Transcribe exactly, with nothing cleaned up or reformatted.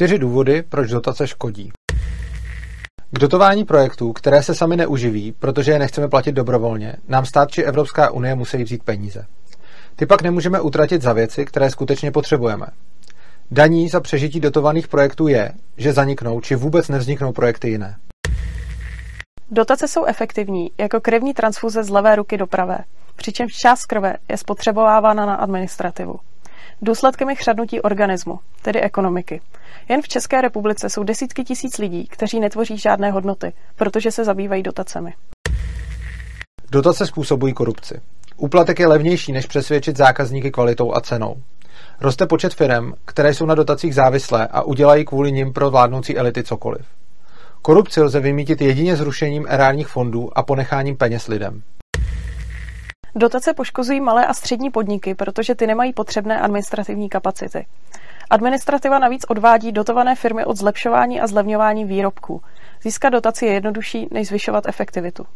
Čtyři důvody, proč dotace škodí. K dotování projektů, které se sami neuživí, protože je nechceme platit dobrovolně, nám stát či Evropská unie musí vzít peníze. Ty pak nemůžeme utratit za věci, které skutečně potřebujeme. Daní za přežití dotovaných projektů je, že zaniknou či vůbec nevzniknou projekty jiné. Dotace jsou efektivní, jako krevní transfuze z levé ruky do pravé, přičemž část krve je spotřebovávána na administrativu. Důsledkem je chřadnutí organismu, tedy ekonomiky. Jen v České republice jsou desítky tisíc lidí, kteří netvoří žádné hodnoty, protože se zabývají dotacemi. Dotace způsobují korupci. Úplatek je levnější, než přesvědčit zákazníky kvalitou a cenou. Roste počet firem, které jsou na dotacích závislé a udělají kvůli nim pro vládnoucí elity cokoliv. Korupci lze vymýtit jedině zrušením erárních fondů a ponecháním peněz lidem. Dotace poškozují malé a střední podniky, protože ty nemají potřebné administrativní kapacity. Administrativa navíc odvádí dotované firmy od zlepšování a zlevňování výrobků. Získat dotaci je jednodušší, než zvyšovat efektivitu.